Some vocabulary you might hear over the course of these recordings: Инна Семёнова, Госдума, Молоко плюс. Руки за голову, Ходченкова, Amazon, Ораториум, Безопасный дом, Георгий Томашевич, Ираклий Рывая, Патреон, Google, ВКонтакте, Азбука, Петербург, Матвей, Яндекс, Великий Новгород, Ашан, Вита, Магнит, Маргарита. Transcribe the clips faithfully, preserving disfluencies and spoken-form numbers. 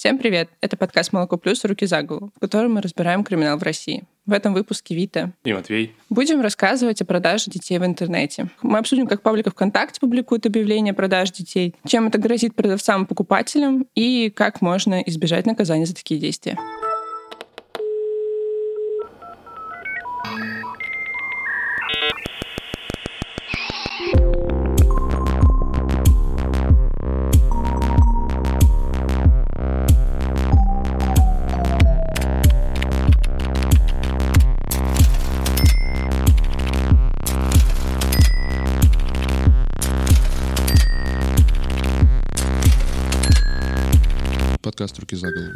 Всем привет! Это подкаст «Молоко плюс. Руки за голову», в котором мы разбираем криминал в России. В этом выпуске Вита и Матвей будем рассказывать о продаже детей в интернете. Мы обсудим, как паблика ВКонтакте публикует объявления о продаже детей, чем это грозит продавцам и покупателям, и как можно избежать наказания за такие действия. Руки за голову.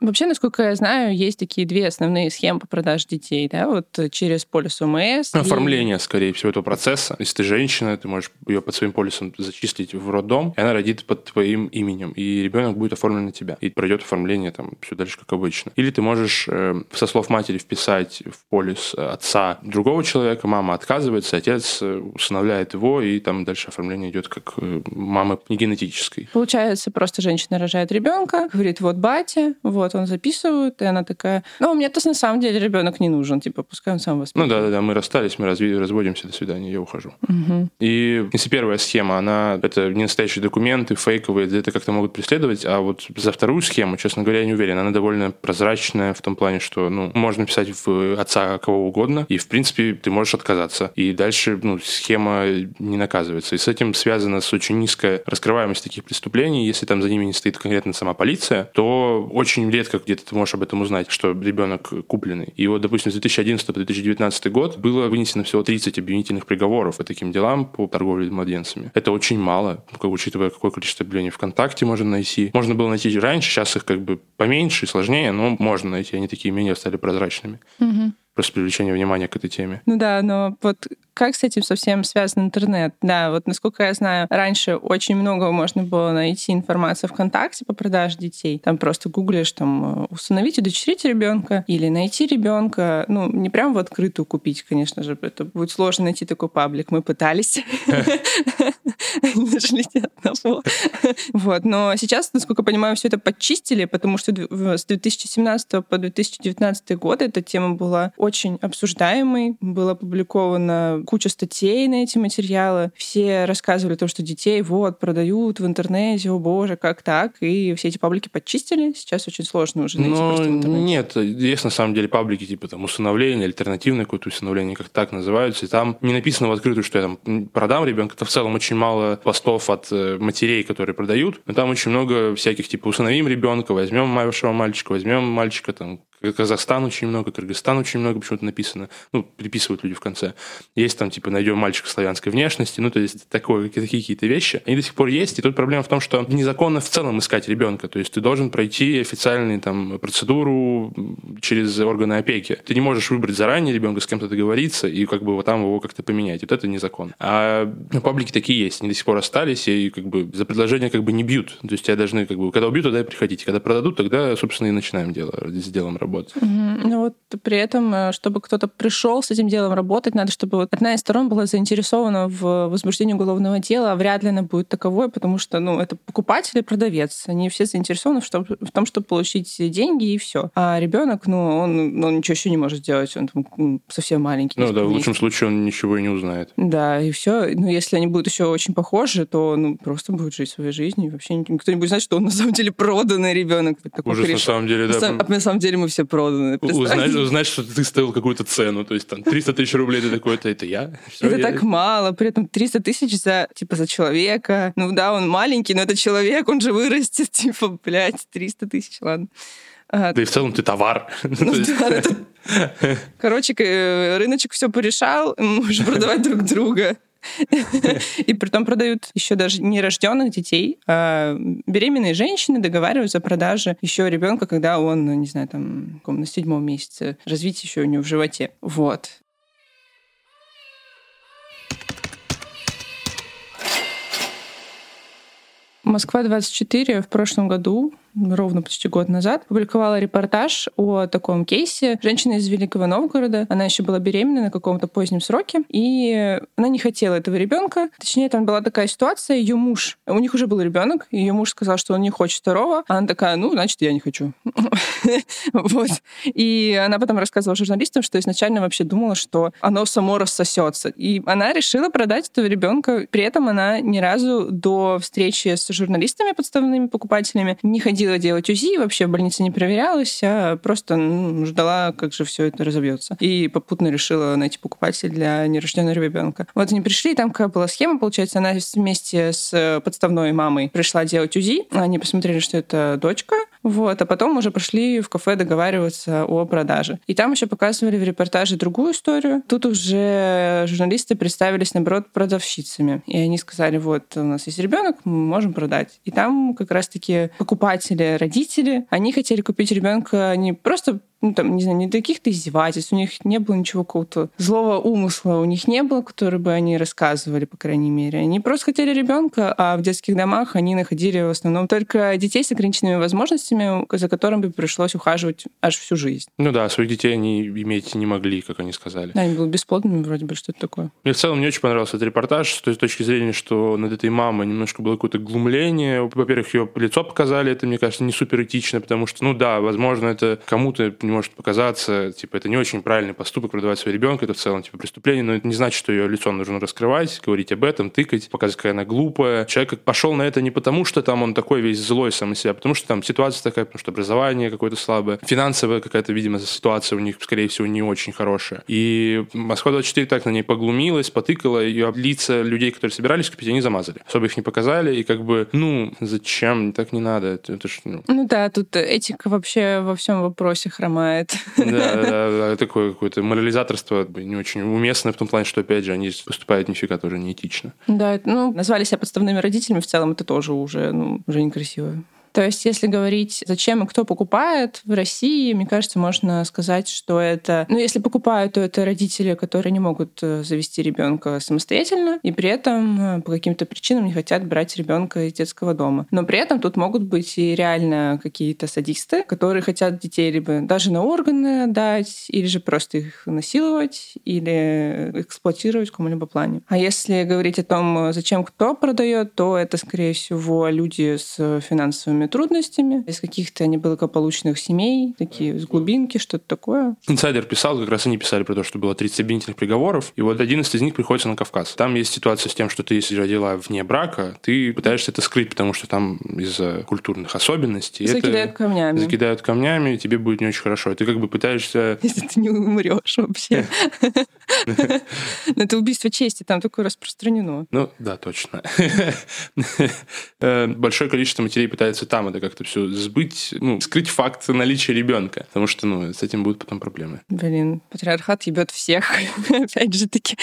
Вообще, насколько я знаю, есть такие две основные схемы по продаже детей, да, вот через полис ОМС. Оформление, и... скорее всего, этого процесса. Если ты женщина, ты можешь ее под своим полисом зачислить в роддом, и она родит под твоим именем, и ребенок будет оформлен на тебя, и пройдет оформление там все дальше как обычно. Или ты можешь э, со слов матери вписать в полис отца другого человека, мама отказывается, отец усыновляет его, и там дальше оформление идет как мамы не генетической. Получается, просто женщина рожает ребенка, говорит, вот батя, вот он записывают, и она такая, ну, мне-то на самом деле ребенок не нужен, типа, пускай он сам воспитывает. Ну, да-да-да, мы расстались, мы разви- разводимся, до свидания, я ухожу. Угу. И если первая схема, она, это не настоящие документы, фейковые, это как-то могут преследовать, а вот за вторую схему, честно говоря, я не уверен, она довольно прозрачная в том плане, что, ну, можно писать в отца кого угодно, и, в принципе, ты можешь отказаться. И дальше, ну, схема не наказывается. И с этим связана с очень низкая раскрываемость таких преступлений, если там за ними не стоит конкретно сама полиция, то очень лет как где-то ты можешь об этом узнать, что ребенок купленный. И вот, допустим, с две тысячи одиннадцатого по две тысячи девятнадцатый год было вынесено всего тридцать обвинительных приговоров по таким делам по торговле младенцами. Это очень мало, как, учитывая, какое количество объявлений ВКонтакте можно найти. Можно было найти раньше, сейчас их как бы поменьше и сложнее, но можно найти, они такие менее стали прозрачными. Угу. Просто привлечение внимания к этой теме. Ну да, но вот как с этим совсем связан интернет? Да, вот насколько я знаю, раньше очень много можно было найти информации ВКонтакте по продаже детей. Там просто гуглишь, там, установить, удочерить ребенка или найти ребенка. Ну, не прям в открытую купить, конечно же. Это будет сложно найти такой паблик. Мы пытались. Не нашли ни одного. Вот, но сейчас, насколько я понимаю, все это подчистили, потому что с две тысячи семнадцатого по две тысячи девятнадцатый год эта тема была очень обсуждаемой. Было опубликовано куча статей на эти материалы. Все рассказывали о том, что детей вот продают в интернете, о боже, как так? И все эти паблики подчистили. Сейчас очень сложно уже найти. Но просто в интернете. Нет, есть на самом деле паблики типа там усыновление, альтернативное какое-то усыновление, как так называются. И там не написано в открытую, что я там продам ребенка. Это в целом очень мало постов от матерей, которые продают. Но там очень много всяких типа усыновим ребенка, возьмем вашего мальчика, возьмем мальчика там. Казахстан очень много, Кыргызстан очень много почему-то написано. Ну, приписывают люди в конце. Есть там, типа, найдем мальчика славянской внешности. Ну, то есть, такое, такие какие-то вещи. Они до сих пор есть. И тут проблема в том, что незаконно в целом искать ребенка. То есть, ты должен пройти официальную там, процедуру через органы опеки. Ты не можешь выбрать заранее ребенка, с кем-то договориться, и как бы вот там его как-то поменять. Вот это незаконно. А ну, паблики такие есть. Они до сих пор остались, и как бы за предложение как бы не бьют. То есть, тебя должны как бы, когда убьют, тогда и приходите. Когда продадут, тогда, собственно, и начинаем дело, с делом работать. Mm-hmm. Ну вот при этом, чтобы кто-то пришел с этим делом работать, надо, чтобы вот одна из сторон была заинтересована в возбуждении уголовного дела, а вряд ли она будет таковой, потому что, ну, это покупатель и продавец, они все заинтересованы в том, в том чтобы получить деньги и все. А ребенок, ну, он, он ничего еще не может сделать, он там совсем маленький. Ну да, в лучшем случае он ничего и не узнает. Да, и все. Ну если они будут еще очень похожи, то ну просто будет жить своей жизнью, вообще никто не будет знать, что он на самом деле проданный ребенок. Ужас, на самом деле, да. На самом, на самом деле мы все проданы. Узнать, узнать, что ты ставил какую-то цену, то есть там триста тысяч рублей, ты такой, это, это я? Все, это я... так мало, при этом триста тысяч за, типа, за человека. Ну да, он маленький, но это человек, он же вырастет, типа, блядь, триста тысяч, ладно. А, да ты... и в целом ты товар. Ну, да, это... Короче, рыночек все порешал, можешь продавать друг друга. И притом продают еще даже нерожденных детей, а беременные женщины договариваются о продаже еще ребенка, когда он, не знаю, там, на седьмом месяце развития еще у него в животе. Вот. Москва двадцать четыре в прошлом году ровно почти год назад, публиковала репортаж о таком кейсе. Женщина из Великого Новгорода, она еще была беременна на каком-то позднем сроке, и она не хотела этого ребенка. Точнее, там была такая ситуация, ее муж, у них уже был ребенок, ее муж сказал, что он не хочет второго, а она такая, ну, значит, я не хочу. Вот. И она потом рассказывала журналистам, что изначально вообще думала, что оно само рассосется. И она решила продать этого ребенка. При этом она ни разу до встречи с журналистами, подставными покупателями, не ходила делать УЗИ, вообще в больнице не проверялась, а просто ну, ждала, как же все это разобьется. И попутно решила найти покупателя для нерожденного ребенка. Вот они пришли, и там какая была схема, получается, она вместе с подставной мамой пришла делать УЗИ, они посмотрели, что это дочка, вот, а потом уже пошли в кафе договариваться о продаже. И там еще показывали в репортаже другую историю. Тут уже журналисты представились, наоборот, продавщицами. И они сказали, вот, у нас есть ребенок, мы можем продать. И там как раз-таки покупатели, родители, они хотели купить ребенка не просто... ну, там, не знаю, не таких-то издевательств, у них не было ничего какого-то злого умысла, у них не было, который бы они рассказывали, по крайней мере. Они просто хотели ребенка, а в детских домах они находили в основном только детей с ограниченными возможностями, за которыми бы пришлось ухаживать аж всю жизнь. Ну да, своих детей они иметь не могли, как они сказали. Да, они были бесплодными вроде бы, что-то такое. Мне в целом не очень понравился этот репортаж с той точки зрения, что над этой мамой немножко было какое-то глумление. Во-первых, ее лицо показали, это, мне кажется, не суперэтично, потому что, ну да, возможно, это кому-то может показаться, типа, это не очень правильный поступок продавать своего ребенка, это в целом, типа, преступление, но это не значит, что ее лицо нужно раскрывать, говорить об этом, тыкать, показывать, какая она глупая. Человек пошел на это не потому, что там он такой весь злой сам из себя, потому что там ситуация такая, потому что образование какое-то слабое, финансовая какая-то, видимо, ситуация у них, скорее всего, не очень хорошая. И Москва двадцать четыре так на ней поглумилась, потыкала, ее лица людей, которые собирались купить, они замазали. Особо их не показали, и как бы, ну, зачем, так не надо. Это, это ж, ну... ну да, тут этика вообще во всем вопросе хромает. Да, да, да, такое какое-то морализаторство не очень уместное в том плане, что, опять же, они поступают нифига тоже неэтично. Да, ну, назвали себя подставными родителями, в целом это тоже уже, ну, уже некрасиво. То есть, если говорить, зачем и кто покупает в России, мне кажется, можно сказать, что это... Ну, если покупают, то это родители, которые не могут завести ребенка самостоятельно, и при этом по каким-то причинам не хотят брать ребенка из детского дома. Но при этом тут могут быть и реально какие-то садисты, которые хотят детей либо даже на органы отдать, или же просто их насиловать, или эксплуатировать в каком-либо плане. А если говорить о том, зачем кто продает, то это, скорее всего, люди с финансовыми трудностями, из каких-то неблагополучных семей, такие с глубинки, что-то такое. Инсайдер писал, как раз они писали про то, что было тридцать обвинительных приговоров, и вот одиннадцать из них приходится на Кавказ. Там есть ситуация с тем, что ты, если родила вне брака, ты пытаешься это скрыть, потому что там из-за культурных особенностей закидают это... камнями. Закидают камнями, и тебе будет не очень хорошо. И ты как бы пытаешься... Если ты не умрёшь вообще. Но это убийство чести, там такое распространено. Ну, да, точно. Большое количество матерей пытается там это как-то все сбыть, ну, скрыть факт наличия ребенка, потому что, ну, с этим будут потом проблемы. Блин, патриархат ебет всех, опять же таки.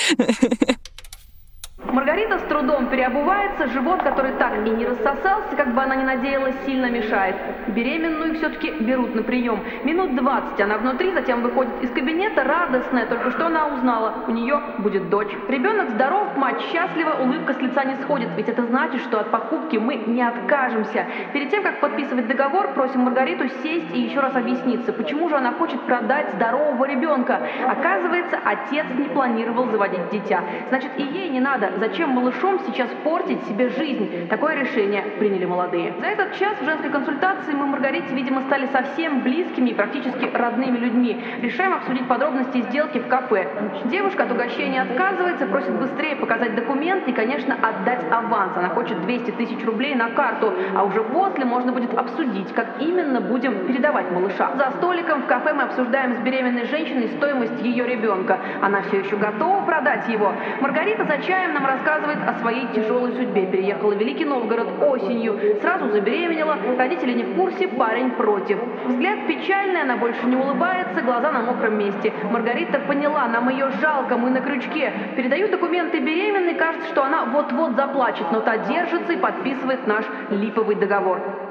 Маргарита с трудом переобувается, живот, который так и не рассосался, как бы она ни надеялась, сильно мешает. Беременную все-таки берут на прием. Минут двадцать она внутри, затем выходит из кабинета, радостная, только что она узнала, у нее будет дочь. Ребенок здоров, мать счастлива, улыбка с лица не сходит, ведь это значит, что от покупки мы не откажемся. Перед тем, как подписывать договор, просим Маргариту сесть и еще раз объясниться, почему же она хочет продать здорового ребенка. Оказывается, отец не планировал заводить дитя. Значит, и ей не надо. Зачем малышом сейчас портить себе жизнь? Такое решение приняли молодые. За этот час в женской консультации мы, Маргарите, видимо, стали совсем близкими и практически родными людьми. Решаем обсудить подробности сделки в кафе. Девушка от угощения отказывается, просит быстрее показать документы и, конечно, отдать аванс. Она хочет двести тысяч рублей на карту, а уже после можно будет обсудить, как именно будем передавать малыша. За столиком в кафе мы обсуждаем с беременной женщиной стоимость ее ребенка. Она все еще готова продать его. Маргарита за чаем нам рассказывает о своей тяжелой судьбе. Переехала в Великий Новгород осенью. Сразу забеременела. Родители не в курсе, парень против. Взгляд печальный, она больше не улыбается, глаза на мокром месте. Маргарита поняла, нам ее жалко, мы на крючке. Передаю документы беременной, кажется, что она вот-вот заплачет, но та держится и подписывает наш липовый договор.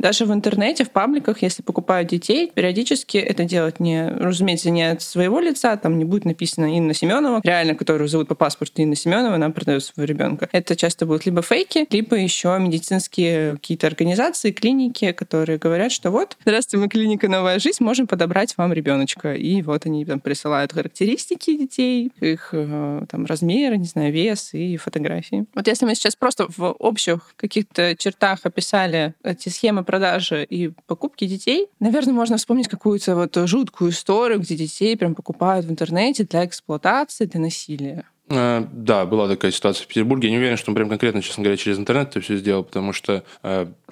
Даже в интернете, в пабликах, если покупают детей, периодически это делать не, разумеется, не от своего лица, там не будет написано Инна Семёнова, реально, которую зовут по паспорту Инна Семёнова, она продает своего ребенка. Это часто будут либо фейки, либо еще медицинские какие-то организации, клиники, которые говорят, что вот, здравствуйте, мы клиника «Новая жизнь», можем подобрать вам ребеночка. И вот они там присылают характеристики детей, их там размеры, не знаю, вес и фотографии. Вот если мы сейчас просто в общих каких-то чертах описали эти схемы продажи и покупки детей, наверное, можно вспомнить какую-то вот жуткую историю, где детей прям покупают в интернете для эксплуатации, для насилия. Да, была такая ситуация в Петербурге. Я не уверен, что он прям конкретно, честно говоря, через интернет это все сделал, потому что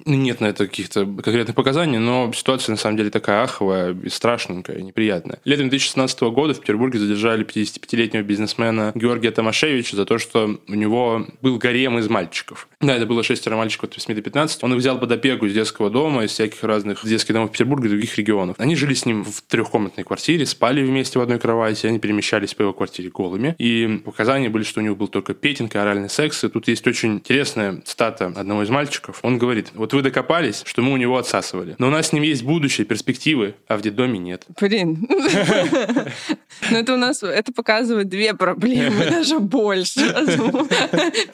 нет на это каких-то конкретных показаний, но ситуация на самом деле такая аховая, страшненькая и неприятная. Летом две тысячи шестнадцатого года в Петербурге задержали пятидесятипятилетнего бизнесмена Георгия Томашевича за то, что у него был гарем из мальчиков. Да, это было шестеро мальчиков от восьми до пятнадцати. Он их взял под опеку из детского дома, из всяких разных детских домов Петербурга и других регионов. Они жили с ним в трехкомнатной квартире, спали вместе в одной кровати, они перемещались по его квартире голыми, и показали были, что у него был только петинг, оральный секс. И тут есть очень интересная цитата одного из мальчиков. Он говорит: вот вы докопались, что мы у него отсасывали, но у нас с ним есть будущее, перспективы, а в детдоме нет. Блин. Ну это у нас, это показывает две проблемы, даже больше.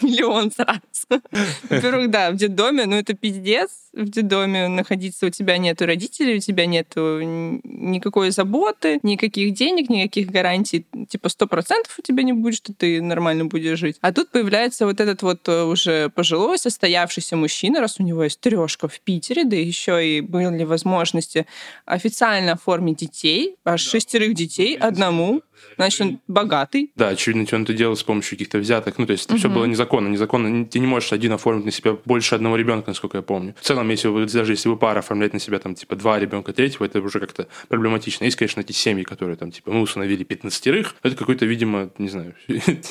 Миллион раз. Во-первых, да, в детдоме, ну это пиздец. В детдоме находиться, у тебя нету родителей, у тебя нету никакой заботы, никаких денег, никаких гарантий. Типа сто процентов у тебя не будет, что ты ты нормально будешь жить. А тут появляется вот этот вот уже пожилой, состоявшийся мужчина, раз у него есть трёшка в Питере, да еще и были возможности официально оформить детей, аж да. шестерых детей да. одному. Значит, он богатый. Да, очевидно, он это делал с помощью каких-то взяток. Ну, то есть это угу. все было незаконно. Незаконно. Ты не можешь один оформить на себя больше одного ребенка, насколько я помню. В целом, если вы, даже если вы пара оформляет на себя там типа два ребенка, третьего, это уже как-то проблематично. Есть, конечно, эти семьи, которые там типа мы усыновили пятнадцатерых, это какой-то, видимо, не знаю,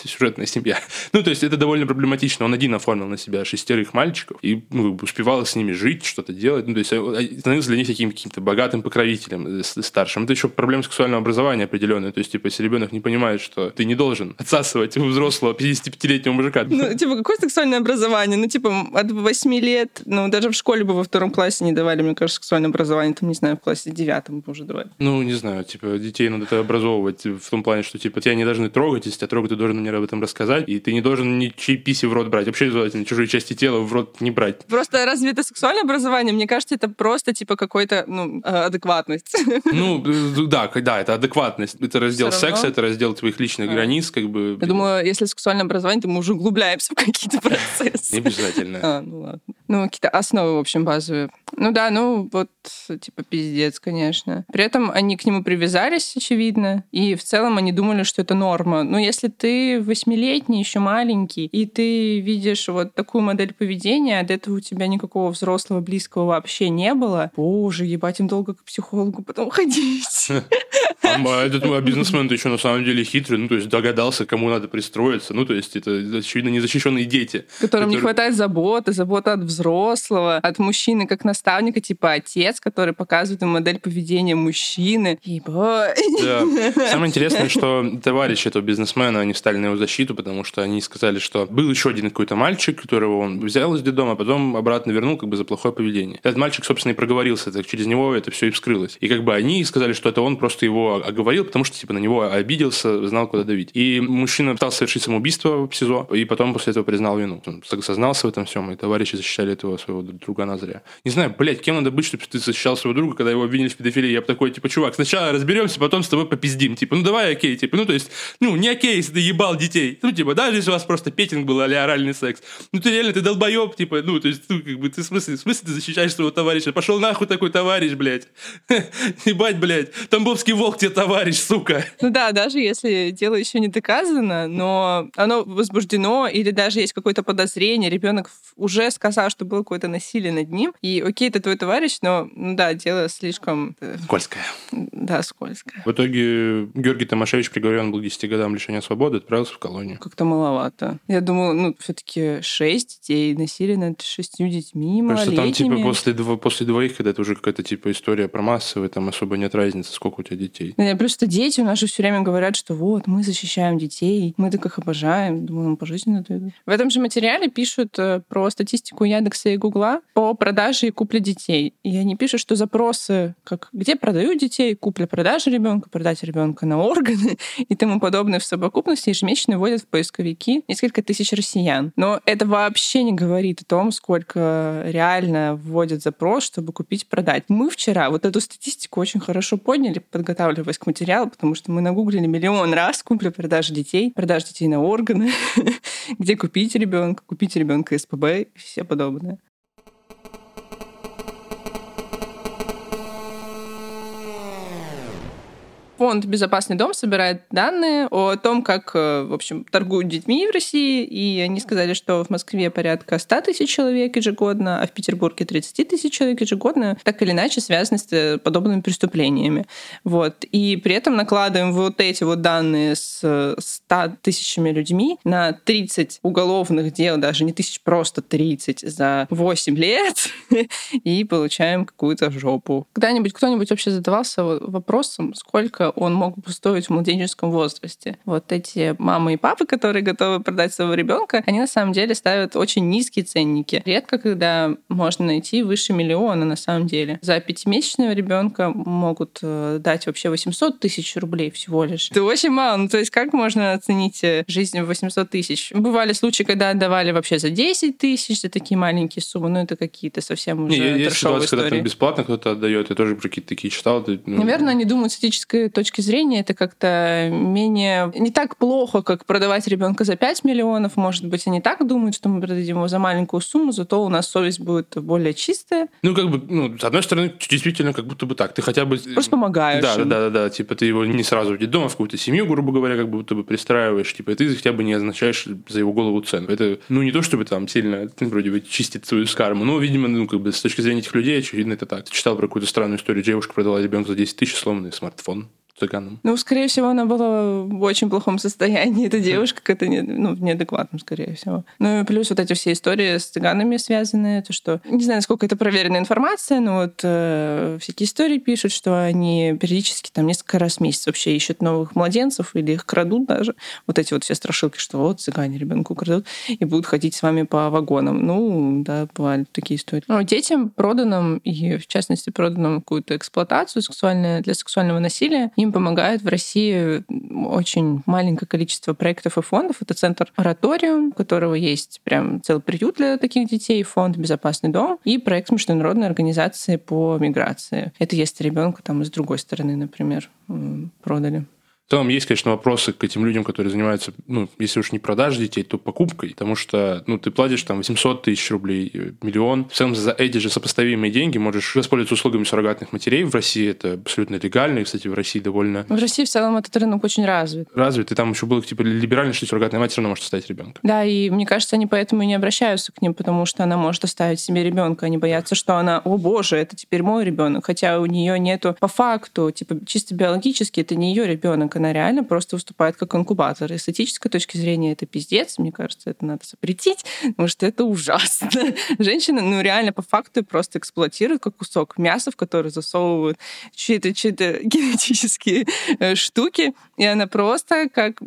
сюжетная семья. Ну, то есть это довольно проблематично. Он один оформил на себя шестерых мальчиков и ну, успевал с ними жить, что-то делать. Ну, то есть становился для них таким каким-то богатым покровителем старшим. Это еще проблема сексуального образования определенная. То есть типа если ребенок не понимает, что ты не должен отсасывать у взрослого пятидесятипятилетнего мужика. Ну, типа, какое сексуальное образование? Ну, типа, от восьми лет, ну, даже в школе бы во втором классе не давали, мне кажется, сексуальное образование, там, не знаю, в классе девятом уже давали. Ну, не знаю, типа, детей надо образовывать в том плане, что, типа, тебя не должны трогать, если тебя трогают, ты должен мне об этом рассказать, и ты не должен ничьи писи в рот брать. Вообще, желательно, чужие части тела в рот не брать. Просто разве это сексуальное образование? Мне кажется, это просто, типа, какой-то, ну, адекватность. Ну, да, да, это адекватность. Это раздел секс, это раздел твоих личных а. границ, как бы. Я думаю, если сексуальное образование, то мы уже углубляемся в какие-то процессы. Не обязательно. А, ну ладно. Ну, какие-то основы, в общем, базовые. Ну да, ну вот, типа, пиздец, конечно. При этом они к нему привязались, очевидно, и в целом они думали, что это норма. Но если ты восьмилетний, еще маленький, и ты видишь вот такую модель поведения, а до этого у тебя никакого взрослого, близкого вообще не было, боже, ебать, им долго к психологу потом ходить. А этот бизнесмен-то еще на самом деле хитрый, ну, то есть догадался, кому надо пристроиться. Ну, то есть это, очевидно, незащищенные дети. Которым которые... не хватает заботы, заботы от взрослого, от мужчины как наставника, типа отец, который показывает им модель поведения мужчины. Ебать. Да. Самое интересное, что товарищи этого бизнесмена, они встали на его защиту, потому что они сказали, что был еще один какой-то мальчик, которого он взял из детдома, а потом обратно вернул как бы за плохое поведение. Этот мальчик, собственно, и проговорился, так через него это все и вскрылось. И как бы они сказали, что это он просто его оговорил, потому что типа на него обиделся, знал, куда давить. И мужчина пытался совершить самоубийство в СИЗО, и потом после этого признал вину. Он сознался в этом всем, и товарищи защищали этого своего друга назря. Не знаю, блядь, кем надо быть, чтобы ты защищал своего друга, когда его обвинили в педофилии. Я бы такой, типа, чувак, сначала разберемся, потом с тобой попиздим. Типа, ну давай окей, типа, ну то есть, ну не окей, если ты ебал детей. Ну типа, даже если у вас просто петинг был или оральный секс. Ну ты реально, ты долбоеб, типа, ну то есть, ну как бы, ты в смысле, в смысле ты защищаешь своего товарища? Пошел нахуй такой товарищ, блядь. Ебать, блядь, тамбовский волк тебе товарищ, сука. Ну да, даже если дело еще не доказано, но оно возбуждено, или даже есть какое-то подозрение, ребенок уже сказал, что было какое-то насилие над ним, и окей, это твой товарищ, но, ну да, дело слишком... Скользкое. Да, скользкое. В итоге Георгий Томашевич приговорен был к десяти годам лишения свободы, отправился в колонию. Как-то маловато. Я думала, ну, все-таки шесть детей, насилие над шестью детьми, малолетними. Потому что там, типа, после, дво- после двоих, когда это уже какая-то, типа, история про массовые, там особо нет разницы, сколько у тебя детей. детей. Плюс что дети у нас же все время говорят, что вот, мы защищаем детей, мы так их обожаем. Думаю, ну, по жизни надо это. В этом же материале пишут про статистику Яндекса и Гугла по продаже и купле детей. И они пишут, что запросы, как где продают детей, купля-продажа ребенка, продать ребенка на органы и тому подобное в совокупности ежемесячно вводят в поисковики несколько тысяч россиян. Но это вообще не говорит о том, сколько реально вводят запрос, чтобы купить, продать. Мы вчера вот эту статистику очень хорошо подняли, подготавливаясь к материалу, потому что мы нагуглили миллион раз купля-продажа детей, продажа детей на органы, где купить ребенка, купить ребенка СПБ и все подобное. Фонд «Безопасный дом» собирает данные о том, как, в общем, торгуют детьми в России, и они сказали, что в Москве порядка сто тысяч человек ежегодно, а в Петербурге тридцать тысяч человек ежегодно, так или иначе связаны с подобными преступлениями. Вот. И при этом накладываем вот эти вот данные с ста тысячами людьми на тридцать уголовных дел, даже не тысяч, просто тридцать за восемь лет, и получаем какую-то жопу. Когда-нибудь кто-нибудь вообще задавался вопросом, сколько он мог бы стоить в младенческом возрасте. Вот эти мамы и папы, которые готовы продать своего ребенка, они на самом деле ставят очень низкие ценники. Редко, когда можно найти выше миллиона на самом деле. За пятимесячного ребенка могут дать вообще восемьсот тысяч рублей всего лишь. Это очень мало. Ну, то есть как можно оценить жизнь в восемьсот тысяч? Бывали случаи, когда отдавали вообще за десять тысяч, за такие маленькие суммы. Ну, это какие-то совсем уже трешовые истории. Есть ситуация, когда там бесплатно кто-то отдает. Я тоже про какие-то такие читал. Ну... Наверное, они думают с этической точки зрения, это как-то менее... Не так плохо, как продавать ребенка за пять миллионов. Может быть, они так думают, что мы продадим его за маленькую сумму, зато у нас совесть будет более чистая. Ну, как бы, ну, с одной стороны, действительно, как будто бы так. Ты хотя бы... Просто помогаешь. Да, да, да, да, да. Типа ты его не сразу в детдом, а в какую-то семью, грубо говоря, как будто бы пристраиваешь. Типа и ты хотя бы не означаешь за его голову цену. Это, ну, не то, чтобы там сильно, вроде бы, чистить свою скарму, но, видимо, ну, как бы, с точки зрения этих людей, очевидно, это так. Ты читал про какую-то странную историю. Девушка продала ребенка за десять тысяч, сломанный смартфон. Цыганом. Ну, скорее всего, она была в очень плохом состоянии. Эта девушка какая-то не, ну, неадекватная, скорее всего. Ну и плюс вот эти все истории с цыганами связаны, то что... Не знаю, насколько это проверенная информация, но вот э, всякие истории пишут, что они периодически там несколько раз в месяц вообще ищут новых младенцев или их крадут даже. Вот эти вот все страшилки, что вот цыгане ребенку крадут и будут ходить с вами по вагонам. Ну, да, бывали такие истории. Но детям проданным, и в частности проданным какую-то эксплуатацию сексуальную, для сексуального насилия, им помогает в России очень маленькое количество проектов и фондов. Это центр «Ораториум», у которого есть прям целый приют для таких детей, фонд «Безопасный дом» и проект Международной организации по миграции. Это если ребенка там с другой стороны, например, продали. В целом есть, конечно, вопросы к этим людям, которые занимаются, ну, если уж не продажей детей, то покупкой, потому что, ну, ты платишь там восемьсот тысяч рублей, миллион. В целом за эти же сопоставимые деньги можешь воспользоваться услугами суррогатных матерей. В России это абсолютно легально, и, кстати, в России довольно... В России в целом этот рынок очень развит. Развит, и там еще было типа либерально, что суррогатная мать все равно может оставить ребенка. Да, и мне кажется, они поэтому и не обращаются к ним, потому что она может оставить себе ребенка, они боятся, что она, о боже, это теперь мой ребенок, хотя у нее нету по факту, типа чисто биологически это не ее ребенок. Она реально просто выступает как инкубатор. И с этической точки зрения это пиздец. Мне кажется, это надо запретить, потому что это ужасно. Женщины, ну, реально по факту просто эксплуатируют как кусок мяса, в который засовывают чьи-то, чьи-то генетические штуки. И она просто как...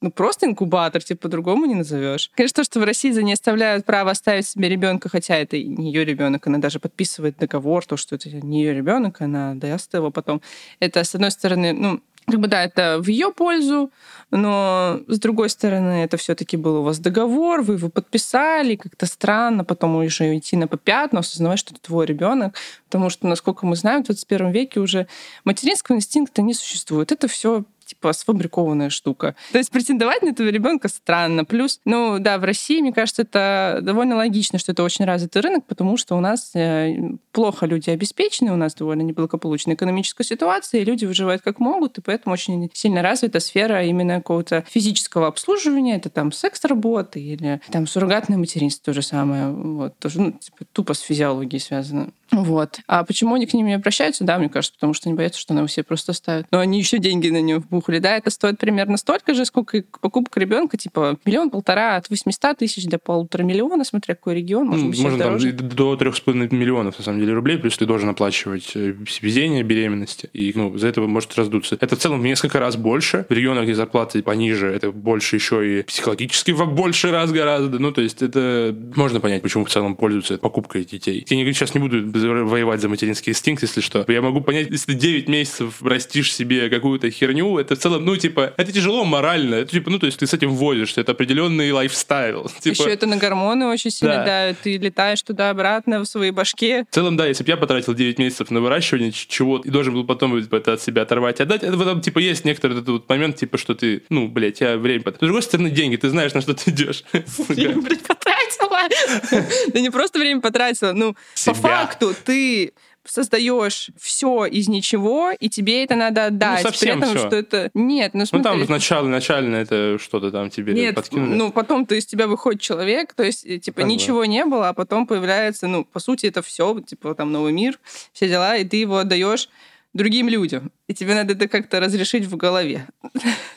Ну, просто инкубатор, типа, по-другому не назовешь. Конечно, то, что в России за ней оставляют право оставить себе ребенка, хотя это не ее ребенок, она даже подписывает договор, то, что это не ее ребенок, она даст его потом. Это, с одной стороны, ну, как бы, да, это в ее пользу, но, с другой стороны, это все-таки был у вас договор, вы его подписали, как-то странно потом уже идти на попятную, осознавать, что это твой ребенок, потому что, насколько мы знаем, в двадцать первом веке уже материнского инстинкта не существует. Это все типа сфабрикованная штука. То есть претендовать на этого ребенка странно. Плюс, ну да, в России, мне кажется, это довольно логично, что это очень развитый рынок, потому что у нас плохо люди обеспечены, у нас довольно неблагополучная экономическая ситуация, и люди выживают как могут, и поэтому очень сильно развита сфера именно какого-то физического обслуживания, это там секс-работа или там суррогатное материнство, то же самое. Вот, тоже, ну, типа, тупо с физиологией связано. Вот. А почему они к ним не обращаются? Да, мне кажется, потому что они боятся, что на все просто ставят. Но они еще деньги на нее вбухали. Да, это стоит примерно столько же, сколько и покупка ребенка, типа миллион-полтора, от восемьсот тысяч до полутора миллиона, смотря какой регион. Может, ну, можно там до трех с половиной миллионов, на самом деле, рублей, плюс ты должен оплачивать везение беременности, и ну, за это может раздуться. Это в целом в несколько раз больше. В регионах, где зарплаты пониже, это больше еще и психологически в больше раз гораздо. Ну, то есть это можно понять, почему в целом пользуются покупкой детей. Я не, сейчас не буду воевать за материнский инстинкт, если что. Я могу понять, если ты девять месяцев растишь себе какую-то херню, это в целом, ну, типа, это тяжело морально. Это, типа, ну, то есть ты с этим возишься, это определенный лайфстайл. Типа... Еще это на гормоны очень сильно да. дают. Ты летаешь туда-обратно в своей башке. В целом, да, если бы я потратил девять месяцев на выращивание чего-то и должен был потом типа, это от себя оторвать и отдать, это потом, типа, есть некоторый этот вот момент, типа, что ты, ну, блядь, я время потратил. С другой стороны, деньги, ты знаешь, на что ты идешь. Время потратила. Да не просто время потратила, ну, по факту. Ты создаешь все из ничего, и тебе это надо отдать. Ну, совсем при этом, все. Что это... Нет, ну смотри... Ну, там сначала, начально это что-то там тебе Нет, подкинули. Ну, потом то из тебя выходит человек, то есть, типа, так ничего да. не было, а потом появляется, ну, по сути, это все, типа, там, новый мир, все дела, и ты его отдаешь другим людям. И тебе надо это как-то разрешить в голове.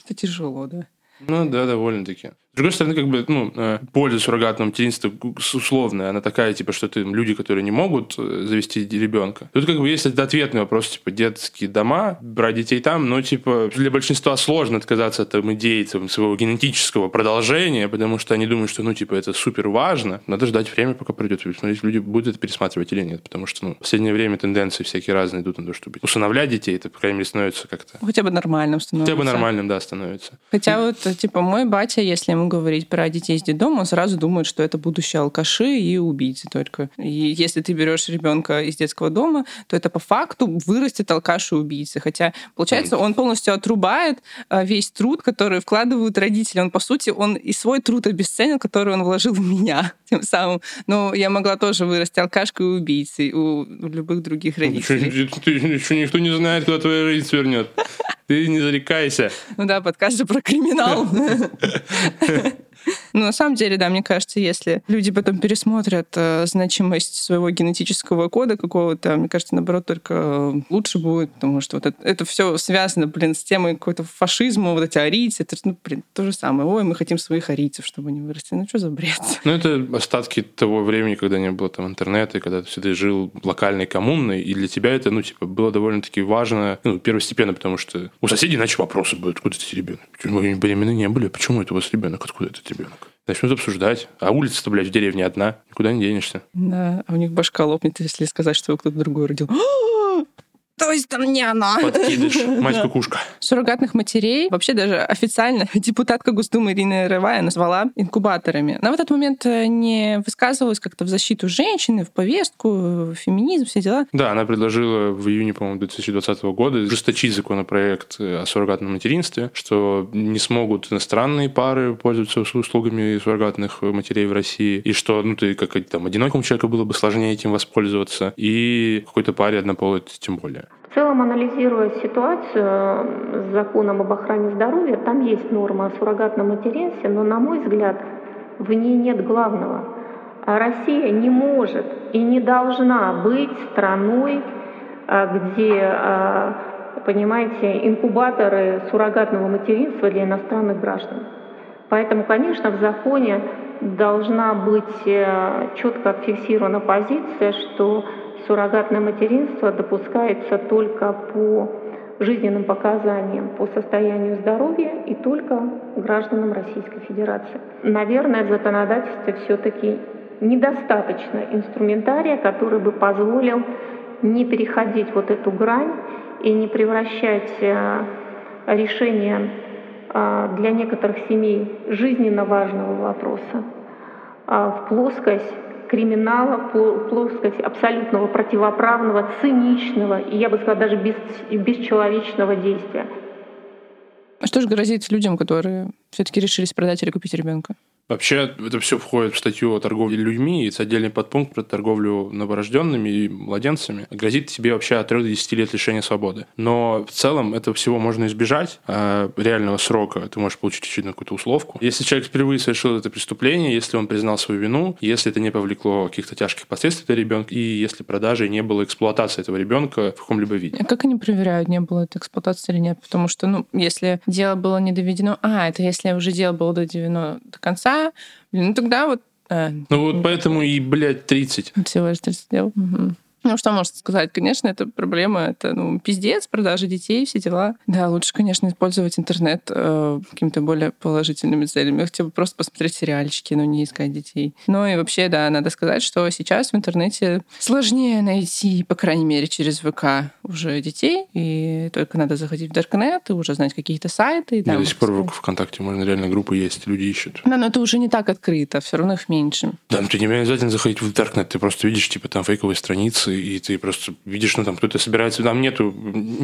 Это тяжело, да. Ну, да, довольно-таки. С другой стороны, как бы, ну, польза суррогатного материнства условная, она такая, типа, что ты люди, которые не могут завести ребенка. Тут, как бы, есть ответный вопрос, типа, детские дома, брать детей там, но, типа, для большинства сложно отказаться от там, идеи там, своего генетического продолжения, потому что они думают, что, ну, типа, это супер важно. Надо ждать время, пока придет, смотреть, люди будут это пересматривать или нет, потому что, ну, в последнее время тенденции всякие разные идут на то, чтобы усыновлять детей, это, по крайней мере, становится как-то... Хотя бы нормальным становится. Хотя бы нормальным, да, становится. Хотя вот, типа, мой батя, если ему говорить про детей из детдома, он сразу думает, что это будущие алкаши и убийцы только. И если ты берешь ребенка из детского дома, то это по факту вырастет алкаш и убийцы. Хотя, получается, он полностью отрубает весь труд, который вкладывают родители. Он, по сути, он и свой труд обесценил, который он вложил в меня тем самым. Но я могла тоже вырасти алкашкой и убийцей у любых других родителей. Еще никто не знает, куда твоя жизнь свернет. Ты не зарекайся. Ну да, подкаст же про криминал. Ну, на самом деле, да, мне кажется, если люди потом пересмотрят э, значимость своего генетического кода какого-то, мне кажется, наоборот, только лучше будет, потому что вот это, это все связано, блин, с темой какого-то фашизма, вот эти арийцы, это, ну, блин, то же самое. Ой, мы хотим своих арийцев, чтобы они выросли. Ну, что за бред? Ну, это остатки того времени, когда не было там интернета, и когда ты всегда жил локальной коммуной, и для тебя это, ну, типа, было довольно-таки важно, ну, первостепенно, потому что у соседей иначе вопросы будут, откуда эти ребенок? Почему они беременны не были? Почему это у вас ребенок? Откуда это ребенок? Начнут обсуждать. А улица-то, блядь, в деревне одна. Никуда не денешься. Да, а у них башка лопнет, если сказать, что его кто-то другой родил. То есть там не она. Подкидыш, мать-кукушка. Суррогатных матерей вообще даже официально депутатка Госдумы Ираклия Рывая назвала инкубаторами. Она в этот момент не высказывалась как-то в защиту женщины, в повестку, в феминизм, все дела. Да, она предложила в июне, по-моему, две тысячи двадцатого года жесточить законопроект о суррогатном материнстве, что не смогут иностранные пары пользоваться услугами суррогатных матерей в России, и что, ну, ты как там одинокому человеку было бы сложнее этим воспользоваться, и какой-то паре однополой тем более. В целом, анализируя ситуацию с законом об охране здоровья, там есть норма о суррогатном материнстве, но, на мой взгляд, в ней нет главного. Россия не может и не должна быть страной, где, понимаете, инкубаторы суррогатного материнства для иностранных граждан. Поэтому, конечно, в законе должна быть четко отфиксирована позиция, что суррогатное материнство допускается только по жизненным показаниям, по состоянию здоровья и только гражданам Российской Федерации. Наверное, в законодательстве все-таки недостаточно инструментария, который бы позволил не переходить вот эту грань и не превращать решение для некоторых семей жизненно важного вопроса в плоскость криминала, плоскость абсолютного противоправного, циничного и, я бы сказала, даже бес, бесчеловечного действия. А что же грозит людям, которые все-таки решились продать или купить ребенка? Вообще, это все входит в статью о торговле людьми, и с отдельный подпункт про торговлю новорожденными и младенцами. Грозит тебе вообще от трёх до десяти лет лишения свободы. Но в целом этого всего можно избежать. А реального срока ты можешь получить чуть-чуть на какую-то условку. Если человек впервые совершил это преступление, если он признал свою вину, если это не повлекло каких-то тяжких последствий для ребенка, и если продажи не было эксплуатации этого ребенка в каком-либо виде. А как они проверяют, не было это эксплуатации или нет? Потому что, ну, если дело было не доведено... А, это если уже дело было доведено до конца, ну тогда вот... А, ну вот поэтому и, блядь, тридцать. Всего лишь тридцать дел. Угу. Ну что можно сказать? Конечно, это проблема, это ну, пиздец, продажи детей, все дела. Да, лучше, конечно, использовать интернет э, какими-то более положительными целями. Я хотела бы просто посмотреть сериальчики, но не искать детей. Ну и вообще, да, надо сказать, что сейчас в интернете сложнее найти, по крайней мере, через ВК уже детей, и только надо заходить в даркнет и уже знать какие-то сайты. Да, до сих пор в ВКонтакте можно реально группы есть, люди ищут. Да, но это уже не так открыто, все равно их меньше. Да, но тебе не обязательно заходить в даркнет, ты просто видишь, типа, там фейковые страницы, и ты просто видишь, ну там кто-то собирается, там нету,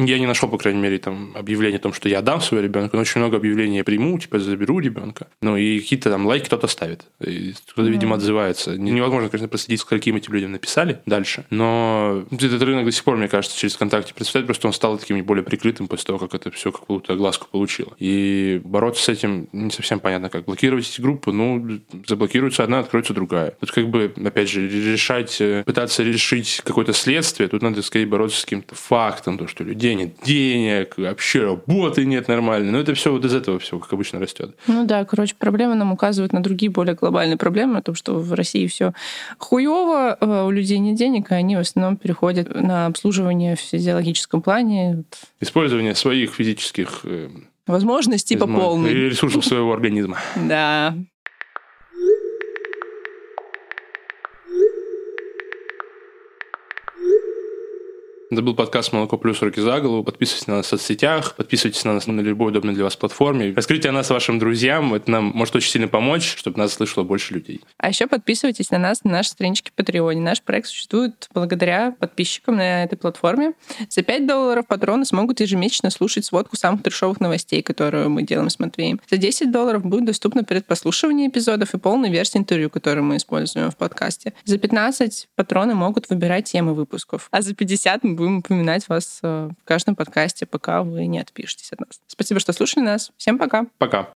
я не нашел, по крайней мере, там объявление о том, что я дам своего ребенка, но очень много объявлений я приму, типа заберу ребенка, ну и какие-то там лайки кто-то ставит, и кто-то, mm-hmm. видимо, отзывается. Невозможно, конечно, проследить, скольким этим людям написали дальше, но этот рынок до сих пор, мне кажется, через ВКонтакте представляет, просто он стал таким более прикрытым после того, как это все какую-то огласку получило. И бороться с этим не совсем понятно как. Блокировать эти группы, ну, заблокируется одна, откроется другая. Тут как бы, опять же, решать, пытаться решить какой это следствие, тут надо скорее бороться с каким-то фактом, то, что людей нет денег, вообще работы нет нормально. Но это все вот из этого всего, как обычно, растет. Ну да, короче, проблемы нам указывают на другие более глобальные проблемы, о том, что в России все хуёво, у людей нет денег, и они в основном переходят на обслуживание в физиологическом плане. Использование своих физических возможностей по полной. И ресурсов своего организма. Да. Это был подкаст «Молоко плюс. Руки за голову». Подписывайтесь на нас в соцсетях, подписывайтесь на нас на любой удобной для вас платформе. Расскажите о нас вашим друзьям. Это нам может очень сильно помочь, чтобы нас слышало больше людей. А еще подписывайтесь на нас на нашей страничке в Патреоне. Наш проект существует благодаря подписчикам на этой платформе. За пять долларов патроны смогут ежемесячно слушать сводку самых трешовых новостей, которую мы делаем с Матвеем. За десять долларов будет доступно предпрослушивание эпизодов и полная версия интервью, которую мы используем в подкасте. За пятнадцать патроны могут выбирать темы выпусков. А за пятьдесят мы будем упоминать вас в каждом подкасте, пока вы не отпишетесь от нас. Спасибо, что слушали нас. Всем пока. Пока.